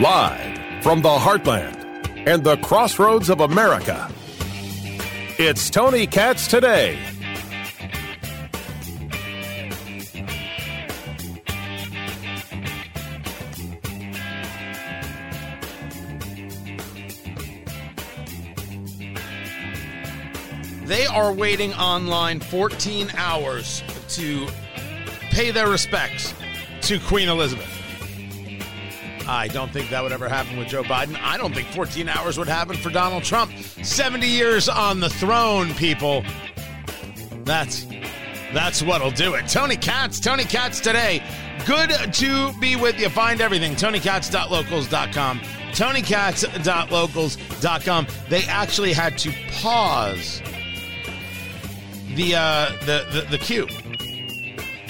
Live from the heartland and the crossroads of America, it's Tony Katz Today. They are waiting online 14 hours to pay their respects to Queen Elizabeth. I don't think that would ever happen with Joe Biden. I don't think 14 hours would happen for Donald Trump. 70 years on the throne, people. That's what'll do it. Tony Katz, Tony Katz Today. Good to be with you. Find everything, TonyKatz.locals.com. TonyKatz.locals.com. They actually had to pause the queue.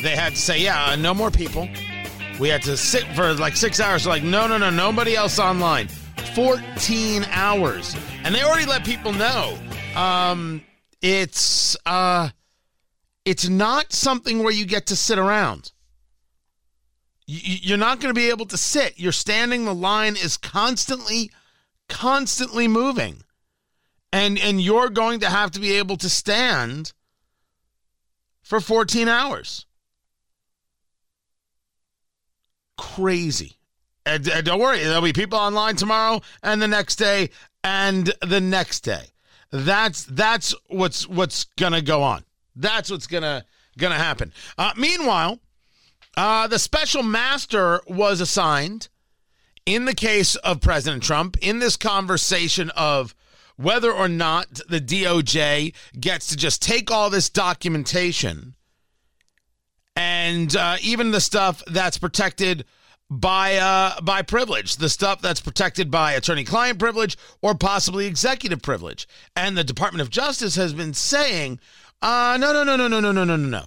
They had to say, yeah, no more people. We had to sit for like 6 hours. They're like, no, nobody else online. 14 hours. And they already let people know. It's not something where you get to sit around. You're not going to be able to sit. You're standing. The line is constantly moving. And you're going to have to be able to stand for 14 hours. Crazy. And don't worry, there'll be people online tomorrow and the next day and the next day. That's what's gonna go on. That's what's gonna happen. Meanwhile, the special master was assigned in the case of President Trump in this conversation of whether or not the DOJ gets to just take all this documentation and even the stuff that's protected by privilege, the stuff that's protected by attorney-client privilege or possibly executive privilege. And the Department of Justice has been saying, no. No,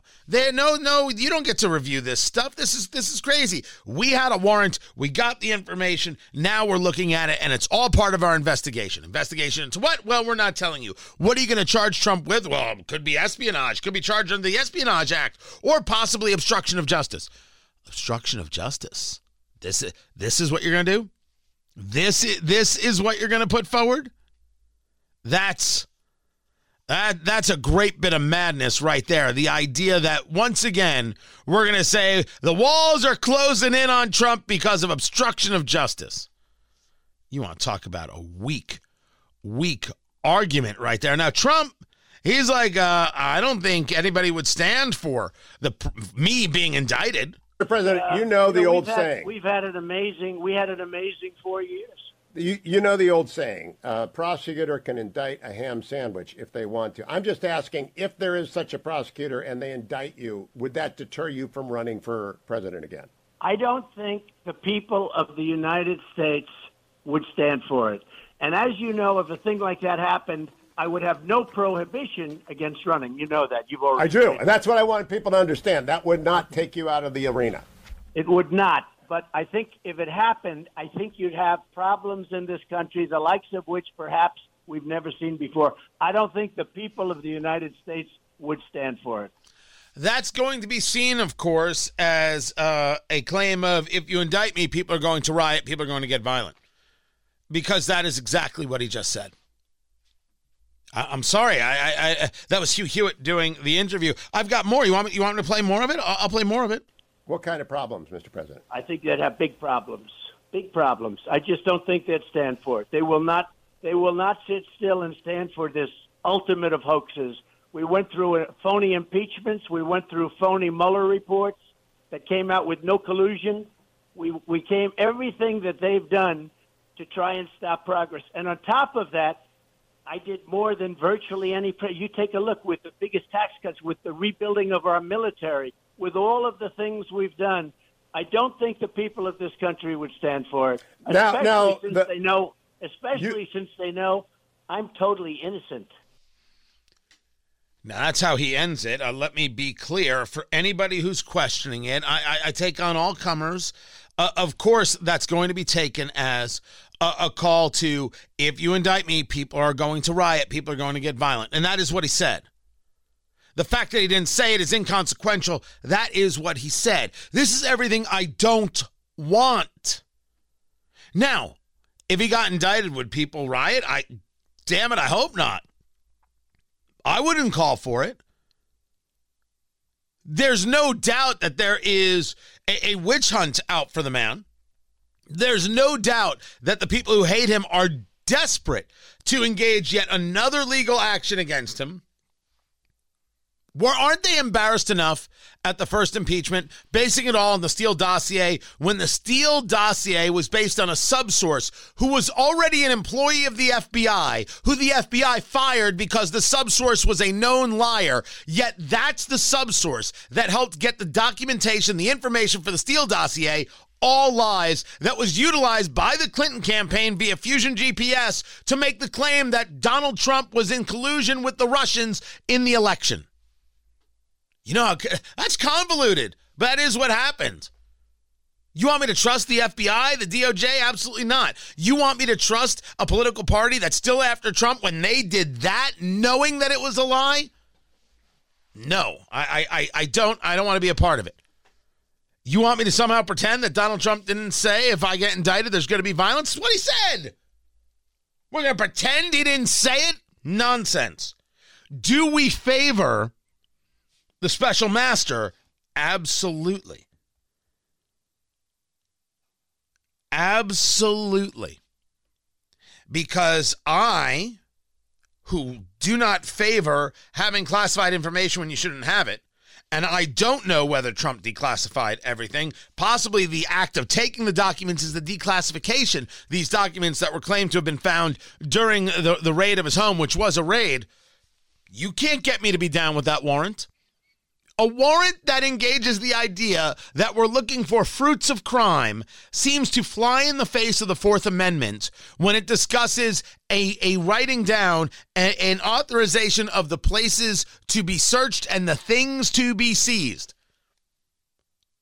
you don't get to review this stuff. This is crazy. We had a warrant. We got the information. Now we're looking at it, and it's all part of our investigation. Investigation into what? Well, we're not telling you. What are you going to charge Trump with? Well, it could be espionage. Could be charged under the Espionage Act or possibly obstruction of justice. Obstruction of justice. This is what you're going to do? This is what you're going to put forward? That's a great bit of madness right there. The idea that, once again, we're going to say the walls are closing in on Trump because of obstruction of justice. You want to talk about a weak argument right there. Now, Trump, he's like, I don't think anybody would stand for me being indicted. Mr. President, you know the old saying. We had an amazing 4 years. You know the old saying, prosecutor can indict a ham sandwich if they want to. I'm just asking, if there is such a prosecutor and they indict you, would that deter you from running for president again? I don't think the people of the United States would stand for it. And as you know, if a thing like that happened, I would have no prohibition against running. You know that. You've already. I do. And that's what I want people to understand. That would not take you out of the arena. It would not. But I think if it happened, I think you'd have problems in this country, the likes of which perhaps we've never seen before. I don't think the people of the United States would stand for it. That's going to be seen, of course, as a claim of, if you indict me, people are going to riot, people are going to get violent. Because that is exactly what he just said. I'm sorry. I that was Hugh Hewitt doing the interview. I've got more. You want me to play more of it? I'll play more of it. What kind of problems, Mr. President? I think they'd have big problems. Big problems. I just don't think they'd stand for it. They will not sit still and stand for this ultimate of hoaxes. We went through phony impeachments. We went through phony Mueller reports that came out with no collusion. We came everything that they've done to try and stop progress. And on top of that, I did more than virtually any. You take a look with the biggest tax cuts, with the rebuilding of our military, with all of the things we've done, I don't think the people of this country would stand for it. Especially since they know I'm totally innocent. Now, that's how he ends it. Let me be clear. For anybody who's questioning it, I take on all comers. Of course, that's going to be taken as a call to, if you indict me, people are going to riot, people are going to get violent. And that is what he said. The fact that he didn't say it is inconsequential. That is what he said. This is everything I don't want. Now, if he got indicted, would people riot? Damn it, I hope not. I wouldn't call for it. There's no doubt that there is a witch hunt out for the man. There's no doubt that the people who hate him are desperate to engage yet another legal action against him. Aren't they embarrassed enough at the first impeachment, basing it all on the Steele dossier, when the Steele dossier was based on a subsource who was already an employee of the FBI, who the FBI fired because the subsource was a known liar, yet that's the subsource that helped get the documentation, the information for the Steele dossier, all lies, that was utilized by the Clinton campaign via Fusion GPS to make the claim that Donald Trump was in collusion with the Russians in the election. You know, that's convoluted, but that is what happened. You want me to trust the FBI, the DOJ? Absolutely not. You want me to trust a political party that's still after Trump when they did that, knowing that it was a lie? No, I don't want to be a part of it. You want me to somehow pretend that Donald Trump didn't say, if I get indicted, there's going to be violence? That's what he said. We're going to pretend he didn't say it? Nonsense. Do we favor the special master? Absolutely. Absolutely. Because I, who do not favor having classified information when you shouldn't have it, and I don't know whether Trump declassified everything. Possibly the act of taking the documents is the declassification. These documents that were claimed to have been found during the raid of his home, which was a raid. You can't get me to be down with that warrant. A warrant that engages the idea that we're looking for fruits of crime seems to fly in the face of the Fourth Amendment when it discusses a writing down an authorization of the places to be searched and the things to be seized.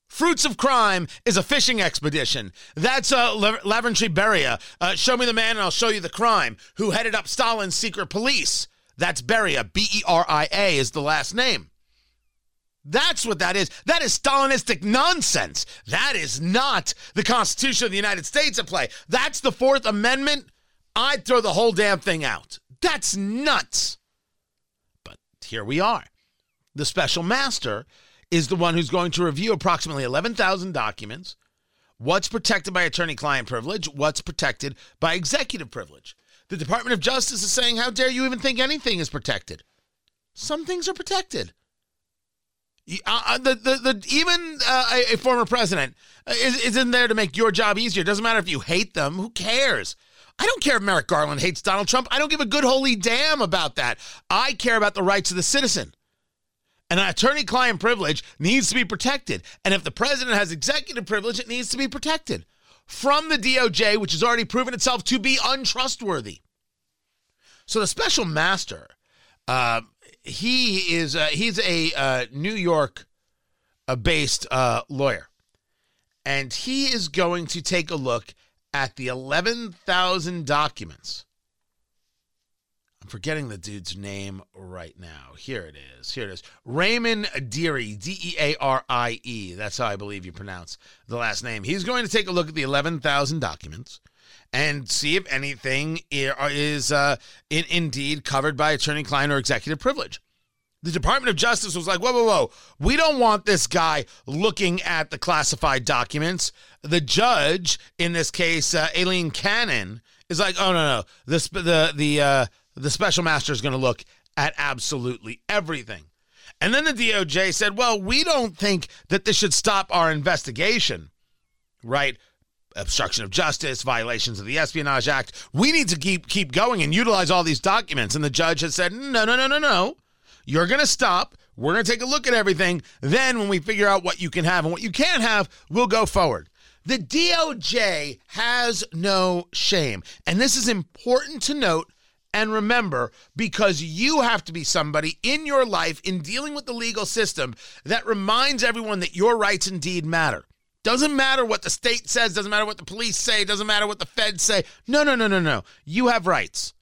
Fruits of crime is a fishing expedition. That's Lavrenty Beria, show me the man and I'll show you the crime, who headed up Stalin's secret police. That's Beria, B-E-R-I-A is the last name. That's what that is. That is Stalinistic nonsense. That is not the Constitution of the United States at play. That's the Fourth Amendment. I'd throw the whole damn thing out. That's nuts. But here we are. The special master is the one who's going to review approximately 11,000 documents. What's protected by attorney-client privilege? What's protected by executive privilege? The Department of Justice is saying, how dare you even think anything is protected? Some things are protected. Even a former president is in there to make your job easier. It doesn't matter if you hate them. Who cares? I don't care if Merrick Garland hates Donald Trump. I don't give a good holy damn about that. I care about the rights of the citizen. And attorney-client privilege needs to be protected. And if the president has executive privilege, it needs to be protected from the DOJ, which has already proven itself to be untrustworthy. So the special master... He's a New York-based lawyer, and he is going to take a look at the 11,000 documents. I'm forgetting the dude's name right now. Here it is. Raymond Dearie, D-E-A-R-I-E. That's how I believe you pronounce the last name. He's going to take a look at the 11,000 documents and see if anything is indeed covered by attorney-client or executive privilege. The Department of Justice was like, whoa. We don't want this guy looking at the classified documents. The judge, in this case, Aileen Cannon, is like, oh, no. The special master is going to look at absolutely everything. And then the DOJ said, well, we don't think that this should stop our investigation, right? Obstruction of justice, violations of the Espionage Act. We need to keep going and utilize all these documents. And the judge has said, no. You're going to stop. We're going to take a look at everything. Then when we figure out what you can have and what you can't have, we'll go forward. The DOJ has no shame. And this is important to note and remember, because you have to be somebody in your life in dealing with the legal system that reminds everyone that your rights indeed matter. Doesn't matter what the state says, doesn't matter what the police say, doesn't matter what the feds say. No. You have rights.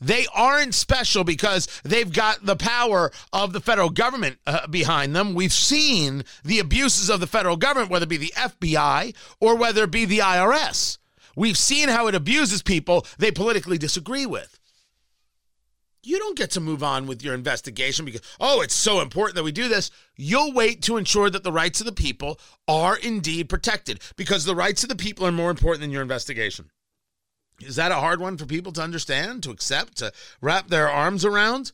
They aren't special because they've got the power of the federal government behind them. We've seen the abuses of the federal government, whether it be the FBI or whether it be the IRS. We've seen how it abuses people they politically disagree with. You don't get to move on with your investigation because, oh, it's so important that we do this. You'll wait to ensure that the rights of the people are indeed protected because the rights of the people are more important than your investigation. Is that a hard one for people to understand, to accept, to wrap their arms around?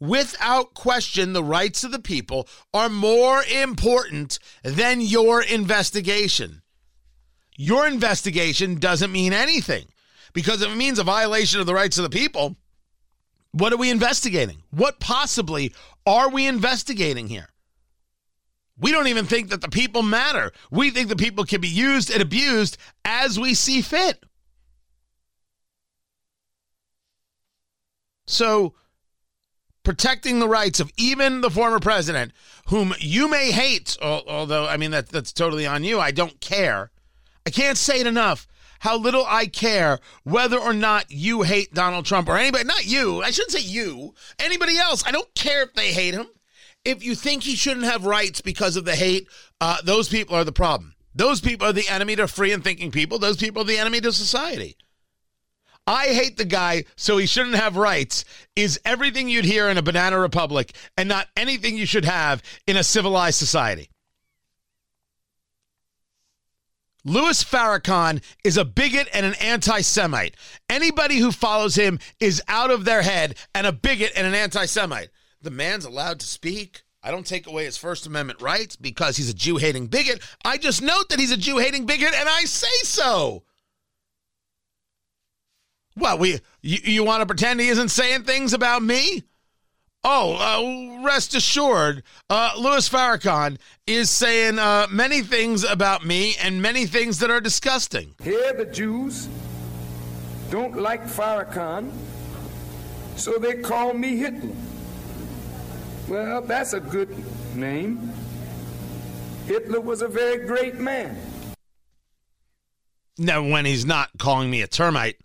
Without question, the rights of the people are more important than your investigation. Your investigation doesn't mean anything because if it means a violation of the rights of the people, what are we investigating? What possibly are we investigating here? We don't even think that the people matter. We think the people can be used and abused as we see fit. So protecting the rights of even the former president, whom you may hate, although, I mean, that's totally on you. I don't care. I can't say it enough. How little I care whether or not you hate Donald Trump or anybody. Not you. I shouldn't say you. Anybody else. I don't care if they hate him. If you think he shouldn't have rights because of the hate, those people are the problem. Those people are the enemy to free and thinking people. Those people are the enemy to society. I hate the guy, so he shouldn't have rights is everything you'd hear in a banana republic and not anything you should have in a civilized society. Louis Farrakhan is a bigot and an anti-Semite. Anybody who follows him is out of their head and a bigot and an anti-Semite. The man's allowed to speak. I don't take away his First Amendment rights because he's a Jew-hating bigot. I just note that he's a Jew-hating bigot, and I say so. Well, you want to pretend he isn't saying things about me? Oh, rest assured, Louis Farrakhan is saying many things about me and many things that are disgusting. Here the Jews don't like Farrakhan, so they call me Hitler. Well, that's a good name. Hitler was a very great man. Now, when he's not calling me a termite,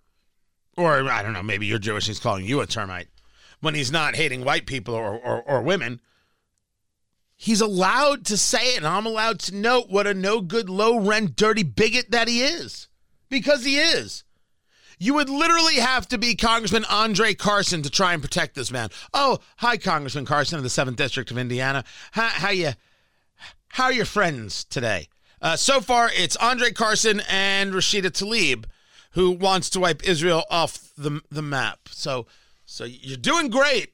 or I don't know, maybe you're Jewish, he's calling you a termite. When he's not hating white people or women, he's allowed to say it, and I'm allowed to note what a no-good, low-rent, dirty bigot that he is. Because he is. You would literally have to be Congressman Andre Carson to try and protect this man. Oh, hi, Congressman Carson of the 7th District of Indiana. How are your friends today? So far, it's Andre Carson and Rashida Tlaib, who wants to wipe Israel off the map. So you're doing great.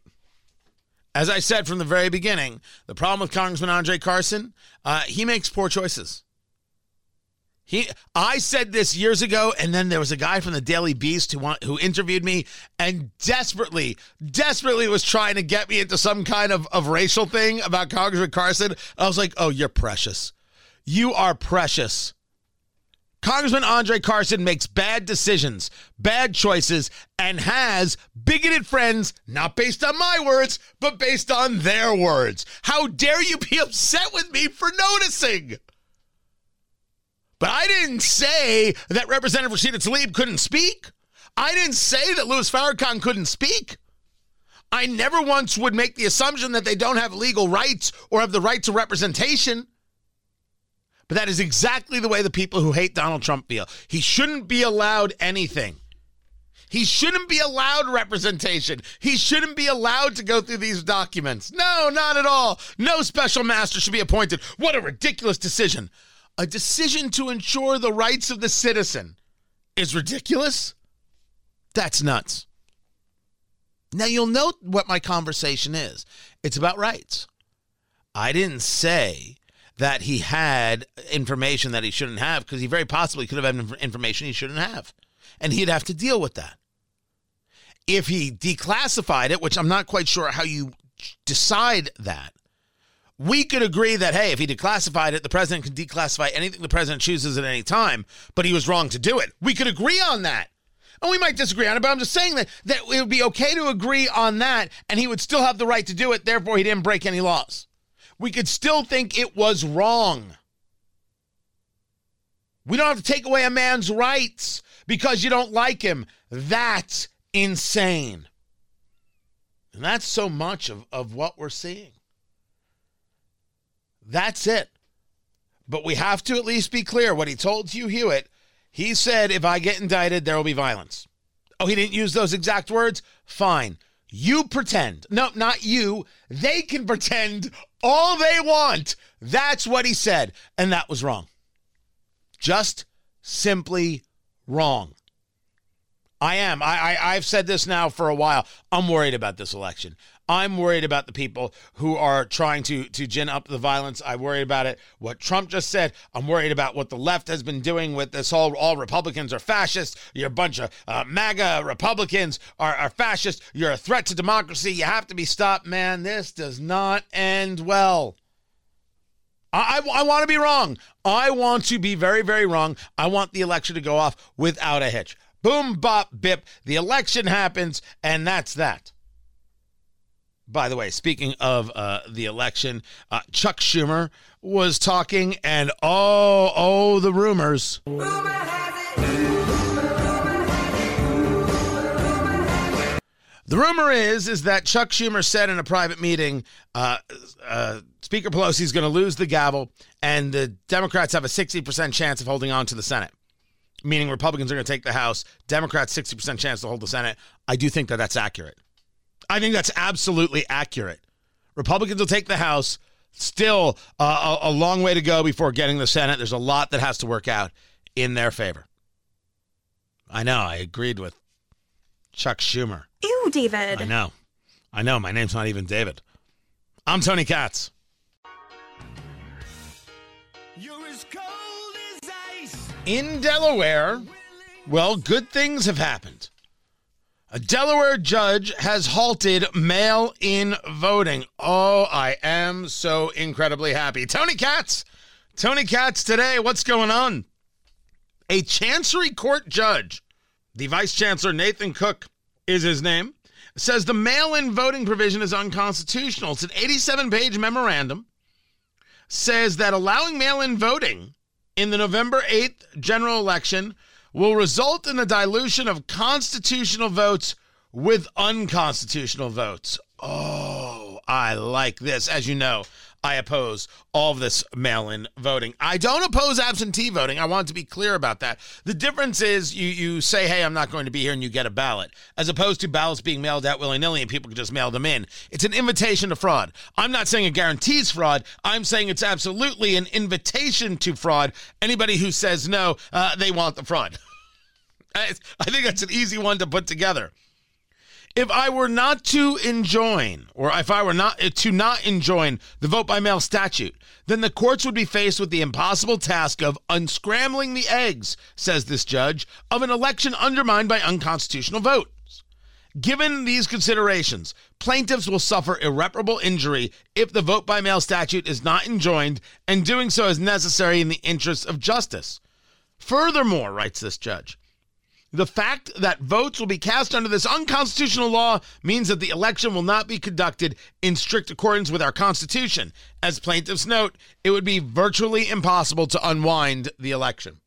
As I said from the very beginning, the problem with Congressman Andre Carson, he makes poor choices. I said this years ago, and then there was a guy from the Daily Beast who interviewed me and desperately was trying to get me into some kind of racial thing about Congressman Carson. I was like, oh, you're precious. You are precious. Congressman Andre Carson makes bad decisions, bad choices, and has bigoted friends, not based on my words, but based on their words. How dare you be upset with me for noticing? But I didn't say that Representative Rashida Tlaib couldn't speak. I didn't say that Louis Farrakhan couldn't speak. I never once would make the assumption that they don't have legal rights or have the right to representation. But that is exactly the way the people who hate Donald Trump feel. He shouldn't be allowed anything. He shouldn't be allowed representation. He shouldn't be allowed to go through these documents. No, not at all. No special master should be appointed. What a ridiculous decision. A decision to ensure the rights of the citizen is ridiculous? That's nuts. Now, you'll note what my conversation is. It's about rights. I didn't say that he had information that he shouldn't have, because he very possibly could have had information he shouldn't have. And he'd have to deal with that. If he declassified it, which I'm not quite sure how you decide that, we could agree that, hey, if he declassified it, the president can declassify anything the president chooses at any time, but he was wrong to do it. We could agree on that. And we might disagree on it, but I'm just saying that it would be okay to agree on that, and he would still have the right to do it, therefore he didn't break any laws. We could still think it was wrong. We don't have to take away a man's rights because you don't like him. That's insane. And that's so much of what we're seeing. That's it. But we have to at least be clear. What he told Hugh Hewitt, He said, if I get indicted, there will be violence. Oh, he didn't use those exact words? Fine. You pretend. No, not you. They can pretend all they want. That's what he said. And that was wrong. Just simply wrong. I've said this now for a while. I'm worried about this election. I'm worried about the people who are trying to gin up the violence. I worry about it. What Trump just said. I'm worried about what the left has been doing with this whole, all Republicans are fascists. You're a bunch of MAGA Republicans are fascists. You're a threat to democracy. You have to be stopped, man. This does not end well. I want to be wrong. I want to be very, very wrong. I want the election to go off without a hitch. Boom, bop, bip. The election happens, and that's that. By the way, speaking of the election, Chuck Schumer was talking, and oh, the rumors. Rumor has it. Rumor has it. Rumor. The rumor is that Chuck Schumer said in a private meeting, Speaker Pelosi's going to lose the gavel, and the Democrats have a 60% chance of holding on to the Senate. Meaning Republicans are going to take the House, Democrats 60% chance to hold the Senate. I do think that that's accurate. I think that's absolutely accurate. Republicans will take the House, still a long way to go before getting the Senate. There's a lot that has to work out in their favor. I know, I agreed with Chuck Schumer. Ew, David. I know, my name's not even David. I'm Tony Katz. In Delaware, well, good things have happened. A Delaware judge has halted mail-in voting. Oh, I am so incredibly happy. Tony Katz today. What's going on? A Chancery Court judge, the Vice Chancellor Nathan Cook is his name, says the mail-in voting provision is unconstitutional. It's an 87-page memorandum. Says that allowing mail-in voting in the November 8th general election will result in the dilution of constitutional votes with unconstitutional votes. Oh, I like this. As you know, I oppose all of this mail-in voting. I don't oppose absentee voting. I want to be clear about that. The difference is you say, hey, I'm not going to be here, and you get a ballot, as opposed to ballots being mailed out willy-nilly and people can just mail them in. It's an invitation to fraud. I'm not saying it guarantees fraud. I'm saying it's absolutely an invitation to fraud. Anybody who says no, they want the fraud. I think that's an easy one to put together. If I were not to enjoin, or if I were not to not enjoin the vote-by-mail statute, then the courts would be faced with the impossible task of unscrambling the eggs, says this judge, of an election undermined by unconstitutional votes. Given these considerations, plaintiffs will suffer irreparable injury if the vote-by-mail statute is not enjoined, and doing so is necessary in the interests of justice. Furthermore, writes this judge, the fact that votes will be cast under this unconstitutional law means that the election will not be conducted in strict accordance with our Constitution. As plaintiffs note, it would be virtually impossible to unwind the election.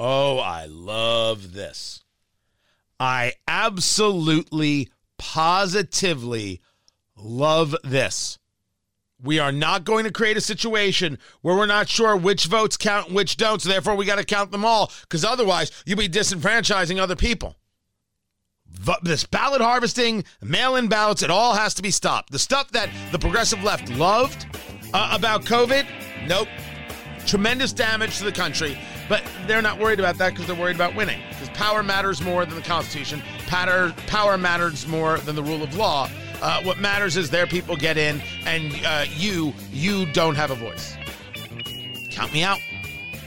Oh, I love this. I absolutely, positively love this. We are not going to create a situation where we're not sure which votes count and which don't, so therefore we got to count them all, because otherwise you'll be disenfranchising other people. This ballot harvesting, mail-in ballots, it all has to be stopped. The stuff that the progressive left loved about COVID, nope. Tremendous damage to the country, but they're not worried about that because they're worried about winning, because power matters more than the Constitution. Power matters more than the rule of law. What matters is their people get in, and you don't have a voice. Count me out.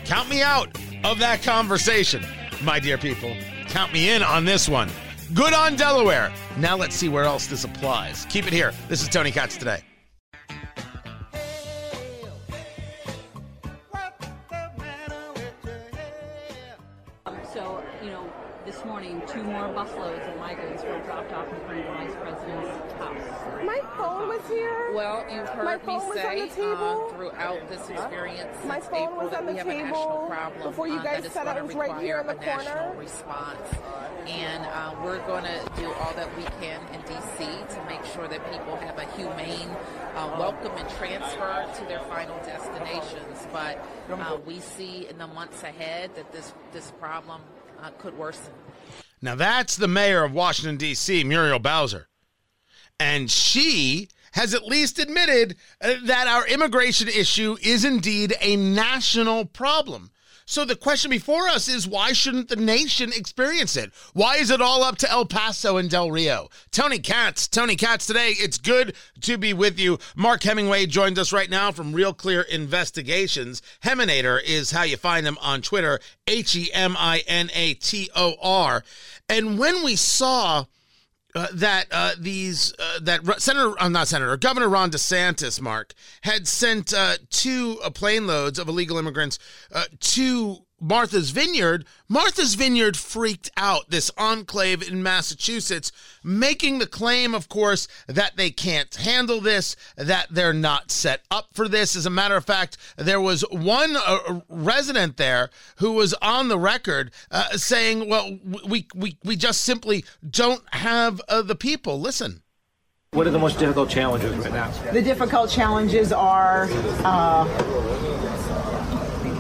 Count me out of that conversation, my dear people. Count me in on this one. Good on Delaware. Now let's see where else this applies. Keep it here. This is Tony Katz Today. This morning, 2 more busloads of migrants were dropped off in front of the Vice President's house. My phone was here. Well, you've heard me say throughout this experience since April that we have a national problem. Before you guys said it was right here in the corner. National response. And we're going to do all that we can in D.C. to make sure that people have a humane welcome and transfer to their final destinations. But we see in the months ahead that this problem could worsen. Now, that's the mayor of Washington, D.C., Muriel Bowser. And she has at least admitted that our immigration issue is indeed a national problem. So the question before us is, why shouldn't the nation experience it? Why is it all up to El Paso and Del Rio? Tony Katz, Tony Katz Today. It's good to be with you. Mark Hemingway joins us right now from Real Clear Investigations. Heminator is how you find him on Twitter, Heminator. And when we saw Governor Ron DeSantis, Mark, had sent 2 plane loads of illegal immigrants to Martha's Vineyard. Martha's Vineyard freaked out, this enclave in Massachusetts, making the claim, of course, that they can't handle this, that they're not set up for this. As a matter of fact, there was one resident there who was on the record saying, well, we just simply don't have the people. Listen. What are the most difficult challenges right now? The difficult challenges are...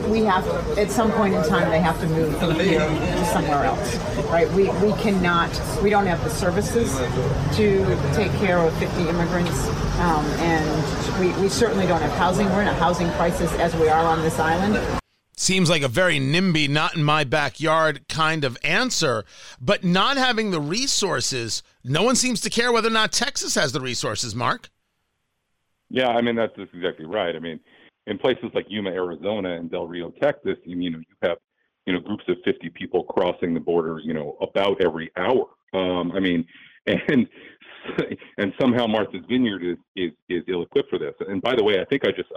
we have, at some point in time, they have to move from here to somewhere else, right? We don't have the services to take care of 50 immigrants, and we certainly don't have housing. We're in a housing crisis as we are on this island. Seems like a very NIMBY, not in my backyard kind of answer, but not having the resources, no one seems to care whether or not Texas has the resources, Mark. Yeah, I mean, that's exactly right. I mean, in places like Yuma, Arizona, and Del Rio, Texas, you have, groups of 50 people crossing the border, about every hour. And somehow Martha's Vineyard is ill-equipped for this. And by the way, I believe I just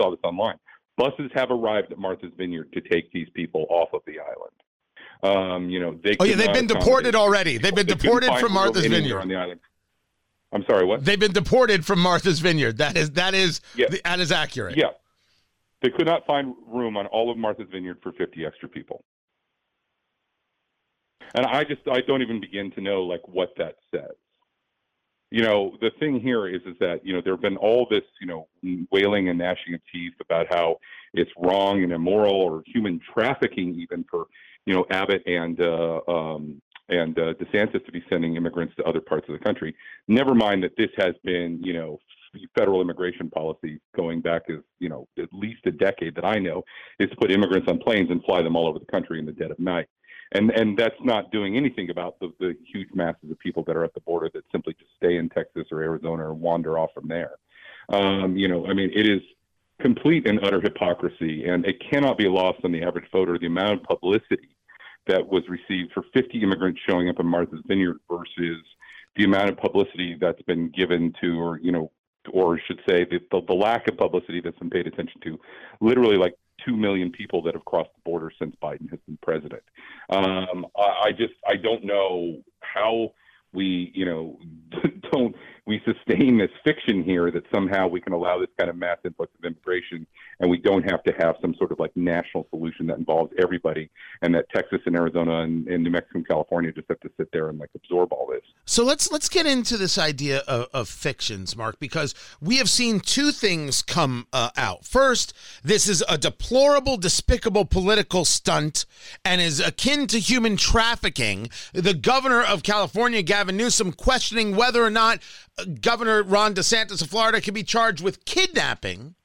saw this online. Buses have arrived at Martha's Vineyard to take these people off of the island. They've been deported already. They've been deported from Martha's Vineyard on the island. I'm sorry, what? They've been deported from Martha's Vineyard. That is accurate. Yeah. They could not find room on all of Martha's Vineyard for 50 extra people. And I don't even begin to know what that says. The thing here is that, there have been all this, wailing and gnashing of teeth about how it's wrong and immoral or human trafficking even for, Abbott and DeSantis to be sending immigrants to other parts of the country. Never mind that this has been, federal immigration policy going back as, at least a decade that I know, is to put immigrants on planes and fly them all over the country in the dead of night. And that's not doing anything about the huge masses of people that are at the border that simply just stay in Texas or Arizona or wander off from there. It is complete and utter hypocrisy, and it cannot be lost on the average voter the amount of publicity that was received for 50 immigrants showing up in Martha's Vineyard versus the amount of publicity that's been given to, the lack of publicity that's been paid attention to, literally 2 million people that have crossed the border since Biden has been president. I don't know how we sustain this fiction here that somehow we can allow this kind of mass influx of immigration and we don't have to have some sort of national solution that involves everybody, and that Texas and Arizona and New Mexico and California just have to sit there and absorb all this. So let's get into this idea of fictions, Mark, because we have seen 2 things come out. First, this is a deplorable, despicable political stunt and is akin to human trafficking. The governor of California, Gavin Newsom, questioning whether or not Governor Ron DeSantis of Florida can be charged with kidnapping.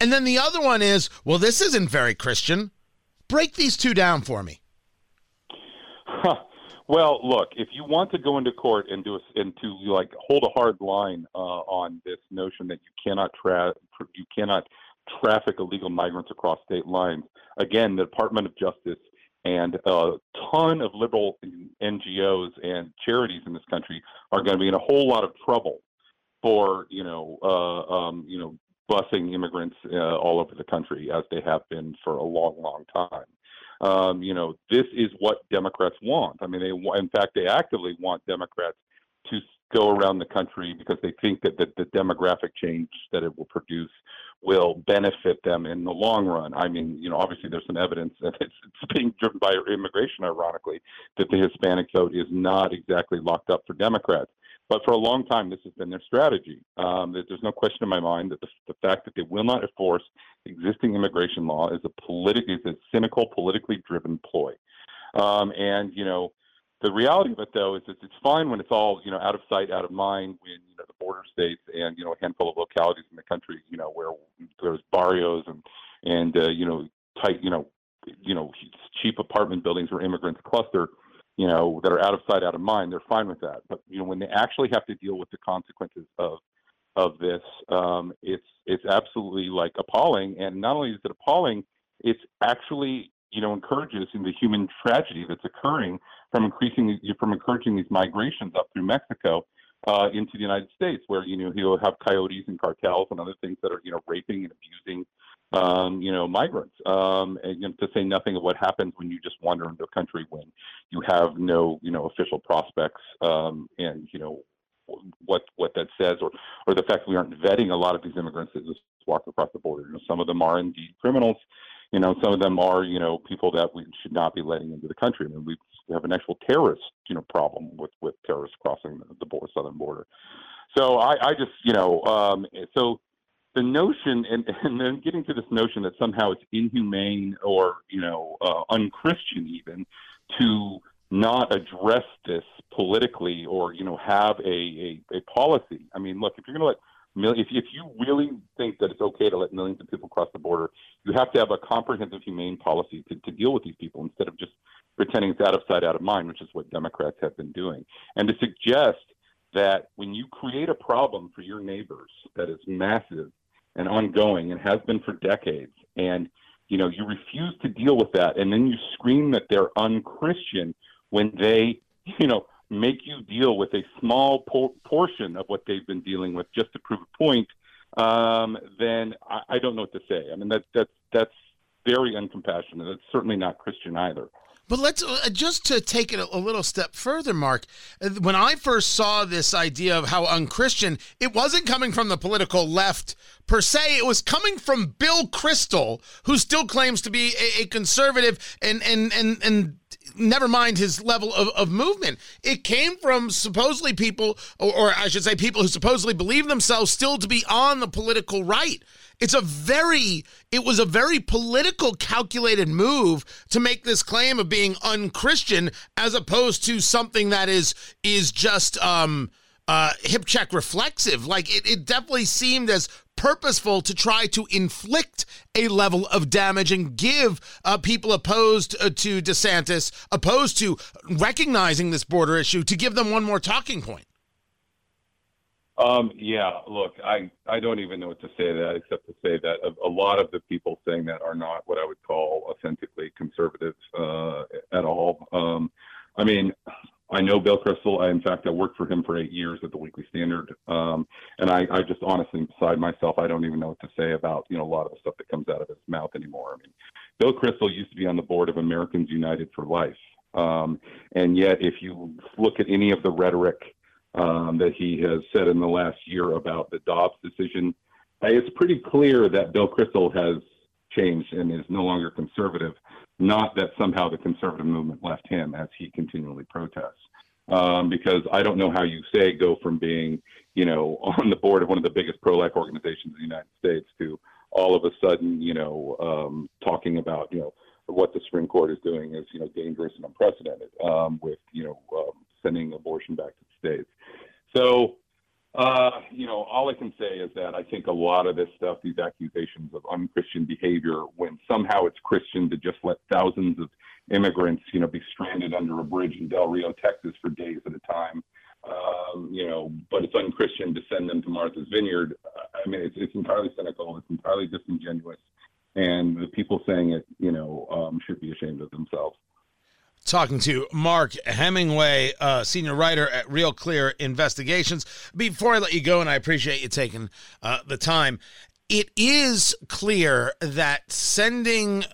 And then the other one is, well, this isn't very Christian. Break these 2 down for me. Huh. Well, look, if you want to go into court and to hold a hard line on this notion that you cannot traffic illegal migrants across state lines, again, the Department of Justice and a ton of liberal NGOs and charities in this country are going to be in a whole lot of trouble for busing immigrants all over the country as they have been for a long, long time. This is what Democrats want. I mean, they actively want Democrats to go around the country because they think that the demographic change that it will produce will benefit them in the long run. I mean, obviously there's some evidence that it's being driven by immigration, ironically, that the Hispanic vote is not exactly locked up for Democrats. But for a long time, this has been their strategy. There's no question in my mind that the fact that they will not enforce existing immigration law is a cynical, politically driven ploy. The reality of it, though, is that it's fine when it's all, out of sight, out of mind, when, the border states and, a handful of localities in the country, where there's barrios and cheap apartment buildings where immigrants cluster, that are out of sight, out of mind, they're fine with that. But, when they actually have to deal with the consequences of this, it's absolutely, appalling. And not only is it appalling, it's actually, encourages in the human tragedy that's occurring from encouraging these migrations up through Mexico into the United States, where you'll have coyotes and cartels and other things that are raping and abusing migrants, to say nothing of what happens when you just wander into a country when you have no official prospects, and what that says, or the fact that we aren't vetting a lot of these immigrants that just walk across the border. Some of them are indeed criminals. Some of them are, people that we should not be letting into the country. I mean, we have an actual terrorist, problem with terrorists crossing the southern border. So I just, so the notion, and then getting to this notion that somehow it's inhumane or, unchristian even to not address this politically or, have a policy. I mean, look, if you're going to if you really think that it's okay to let millions of people cross the border, you have to have a comprehensive, humane policy to deal with these people instead of just pretending it's out of sight, out of mind, which is what Democrats have been doing. And to suggest that when you create a problem for your neighbors that is massive and ongoing and has been for decades, and you refuse to deal with that, and then you scream that they're unchristian when they, make you deal with a small portion of what they've been dealing with just to prove a point, then I don't know what to say. I mean, that's very uncompassionate. That's certainly not Christian either. But let's just to take it a little step further, Mark, when I first saw this idea of how unchristian, it wasn't coming from the political left per se. It was coming from Bill Kristol, who still claims to be a conservative and never mind his level of movement. It came from supposedly people, or I should say people who supposedly believe themselves still to be on the political right. It was a very political calculated move to make this claim of being unchristian as opposed to something that is just hip check reflexive. It definitely seemed as purposeful to try to inflict a level of damage and give people opposed to DeSantis, opposed to recognizing this border issue, to give them one more talking point. Yeah, look, I don't even know what to say to that, except to say that a lot of the people saying that are not what I would call authentically conservative at all. I mean, I know Bill Kristol. I worked for him for 8 years at the Weekly Standard, and I just honestly, beside myself, I don't even know what to say about a lot of the stuff that comes out of his mouth anymore. I mean, Bill Kristol used to be on the board of Americans United for Life, and yet if you look at any of the rhetoric that he has said in the last year about the Dobbs decision, it's pretty clear that Bill Kristol has changed and is no longer conservative. Not that somehow the conservative movement left him, as he continually protests, because I don't know how you say go from being, on the board of one of the biggest pro-life organizations in the United States to all of a sudden, talking about, what the Supreme Court is doing is, dangerous and unprecedented, with, sending abortion back to the states. So, all I can say is that I think a lot of this stuff, these accusations of unchristian behavior, when somehow it's Christian to just let thousands of immigrants, be stranded under a bridge in Del Rio, Texas for days at a time, but it's unchristian to send them to Martha's Vineyard. I mean, it's entirely cynical. It's entirely disingenuous. And the people saying it, should be ashamed of themselves. Talking to Mark Hemingway, senior writer at Real Clear Investigations. Before I let you go, and I appreciate you taking the time, it is clear that sending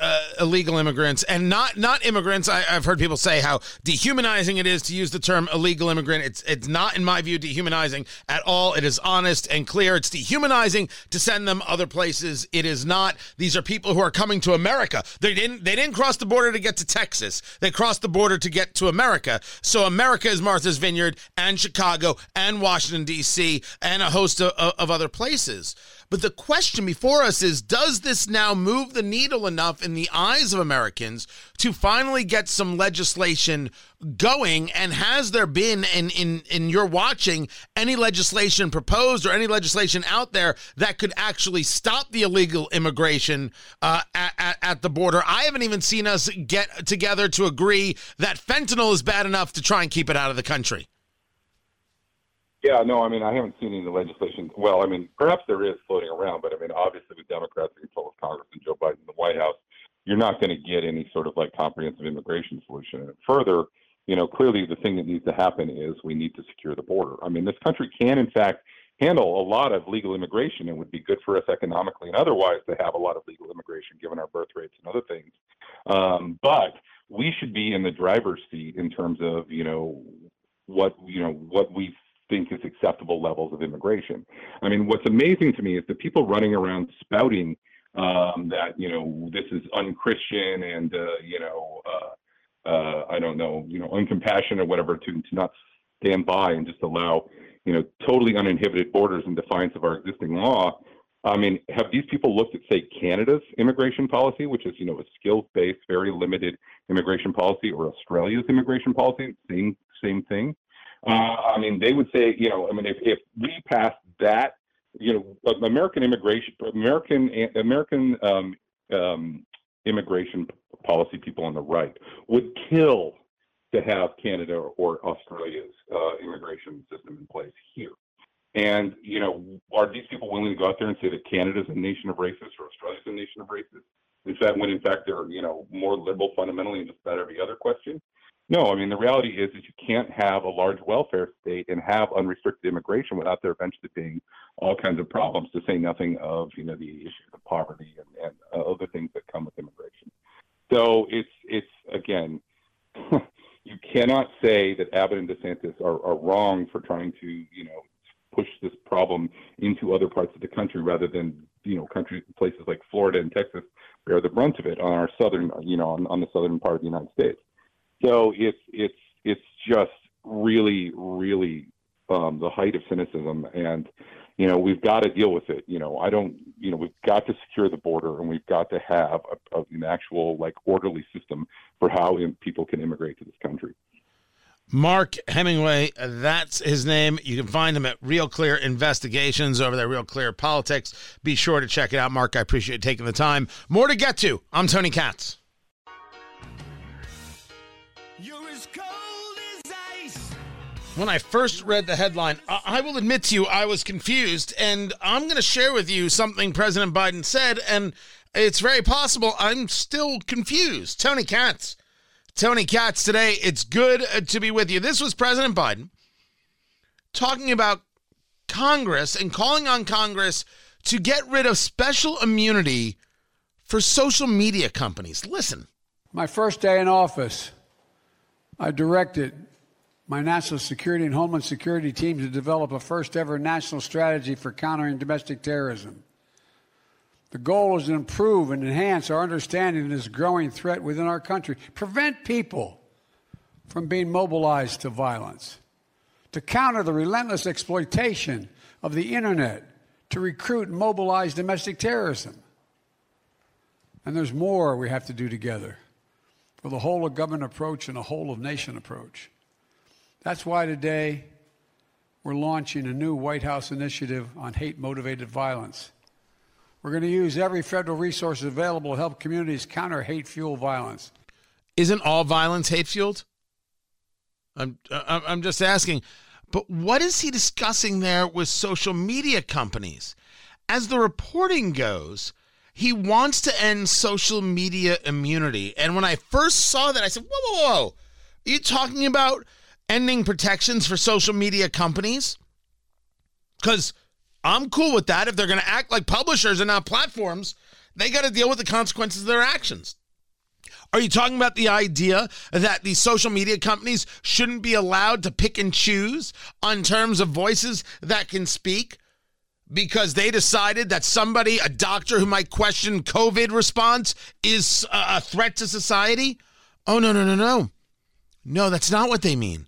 illegal immigrants, and not immigrants, I've heard people say how dehumanizing it is to use the term illegal immigrant. It's not, in my view, dehumanizing at all. It is honest and clear. It's dehumanizing to send them other places. It is not. These are people who are coming to America. They didn't cross the border to get to Texas. They crossed the border to get to America. So America is Martha's Vineyard and Chicago and Washington, D.C. and a host of other places. But the question before us is, does this now move the needle enough in the eyes of Americans to finally get some legislation going? And has there been, in your watching, any legislation proposed or any legislation out there that could actually stop the illegal immigration at the border? I haven't even seen us get together to agree that fentanyl is bad enough to try and keep it out of the country. Yeah, no, I mean, I haven't seen any legislation. Well, I mean, perhaps there is floating around, but I mean, obviously with Democrats in control of Congress and Joe Biden in the White House, you're not going to get any sort of like comprehensive immigration solution. And further, you know, clearly the thing that needs to happen is we need to secure the border. I mean, this country can, in fact, handle a lot of legal immigration. It would be good for us economically and otherwise to have a lot of legal immigration given our birth rates and other things. But we should be in the driver's seat in terms of, what we think is acceptable levels of immigration. I mean, what's amazing to me is the people running around spouting that, you know, this is unchristian and, uncompassionate or whatever to not stand by and just allow, you know, totally uninhibited borders in defiance of our existing law. I mean, have these people looked at, say, Canada's immigration policy, which is, you know, a skills-based, very limited immigration policy, or Australia's immigration policy? Same thing. I mean, they would say, you know, I mean, if we passed that, you know, American immigration policy people on the right would kill to have Canada or Australia's immigration system in place here. And, you know, are these people willing to go out there and say that Canada's a nation of racists or Australia's a nation of racists? Is that when, in fact, they're, you know, more liberal fundamentally in just about every other question? No, I mean, the reality is you can't have a large welfare state and have unrestricted immigration without there eventually being all kinds of problems, to say nothing of, you know, the issues of poverty and other things that come with immigration. So it's again, you cannot say that Abbott and DeSantis are wrong for trying to, you know, push this problem into other parts of the country rather than, you know, places like Florida and Texas bear the brunt of it on our southern, you know, on the southern part of the United States. So it's just really, really the height of cynicism, and, you know, we've got to deal with it. You know, we've got to secure the border, and we've got to have an actual, like, orderly system for how people can immigrate to this country. Mark Hemingway, that's his name. You can find him at Real Clear Investigations over there, Real Clear Politics. Be sure to check it out. Mark, I appreciate taking the time. More to get to. I'm Tony Katz. When I first read the headline, I will admit to you, I was confused, and I'm going to share with you something President Biden said, and it's very possible I'm still confused. Tony Katz. Tony Katz today. It's good to be with you. This was President Biden talking about Congress and calling on Congress to get rid of special immunity for social media companies. Listen. My first day in office, I directed my national security and homeland security team to develop a first-ever national strategy for countering domestic terrorism. The goal is to improve and enhance our understanding of this growing threat within our country, prevent people from being mobilized to violence, to counter the relentless exploitation of the Internet to recruit and mobilize domestic terrorism. And there's more we have to do together for the whole-of-government approach and a whole-of-nation approach. That's why today we're launching a new White House initiative on hate-motivated violence. We're going to use every federal resource available to help communities counter hate-fueled violence. Isn't all violence hate-fueled? I'm just asking. But what is he discussing there with social media companies? As the reporting goes, he wants to end social media immunity. And when I first saw that, I said, whoa. Are you talking about ending protections for social media companies? Because I'm cool with that. If they're going to act like publishers and not platforms, they got to deal with the consequences of their actions. Are you talking about the idea that the social media companies shouldn't be allowed to pick and choose on terms of voices that can speak because they decided that somebody, a doctor who might question COVID response, is a threat to society? Oh, no. No, that's not what they mean.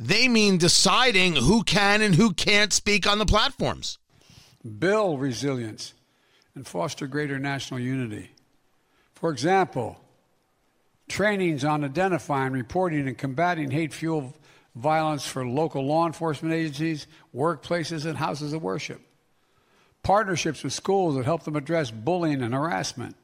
They mean deciding who can and who can't speak on the platforms. Build resilience and foster greater national unity. For example, trainings on identifying, reporting, and combating hate-fueled violence for local law enforcement agencies, workplaces, and houses of worship. Partnerships with schools that help them address bullying and harassment.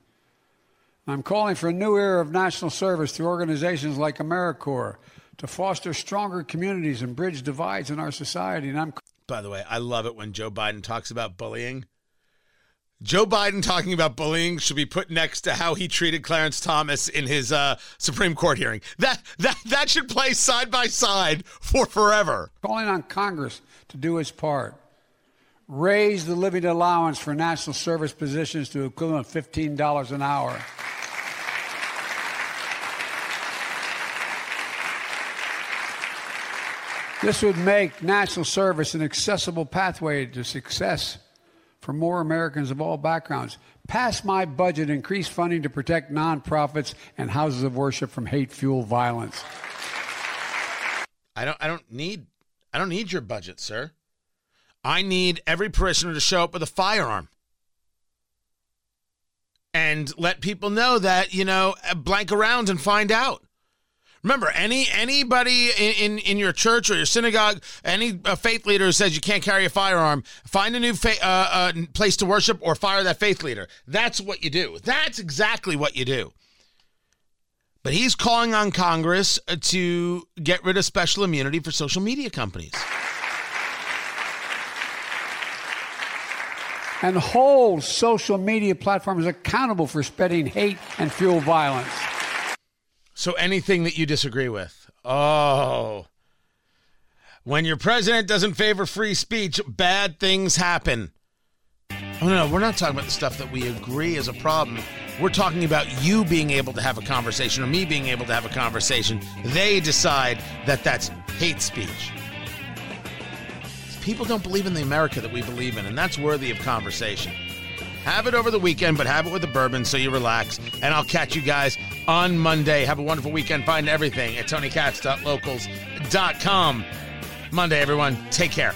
I'm calling for a new era of national service through organizations like AmeriCorps, to foster stronger communities and bridge divides in our society. And I'm. By the way, I love it when Joe Biden talks about bullying. Joe Biden talking about bullying should be put next to how he treated Clarence Thomas in his Supreme Court hearing. That should play side by side for forever. Calling on Congress to do its part. Raise the living allowance for national service positions to equivalent of $15 an hour. This would make national service an accessible pathway to success for more Americans of all backgrounds. Pass my budget, increase funding to protect nonprofits and houses of worship from hate-fueled violence. I don't need your budget, sir. I need every parishioner to show up with a firearm and let people know that, you know, blank around and find out. Remember, anybody in your church or your synagogue, any faith leader who says you can't carry a firearm, find a new place to worship or fire that faith leader. That's what you do. That's exactly what you do. But he's calling on Congress to get rid of special immunity for social media companies. And hold social media platforms accountable for spreading hate and fuel violence. So anything that you disagree with. Oh, when your president doesn't favor free speech, bad things happen. Oh, no, we're not talking about the stuff that we agree is a problem. We're talking about you being able to have a conversation or me being able to have a conversation. They decide that that's hate speech. People don't believe in the America that we believe in, and that's worthy of conversation. Have it over the weekend, but have it with a bourbon so you relax. And I'll catch you guys on Monday. Have a wonderful weekend. Find everything at TonyKatz.locals.com. Monday, everyone. Take care.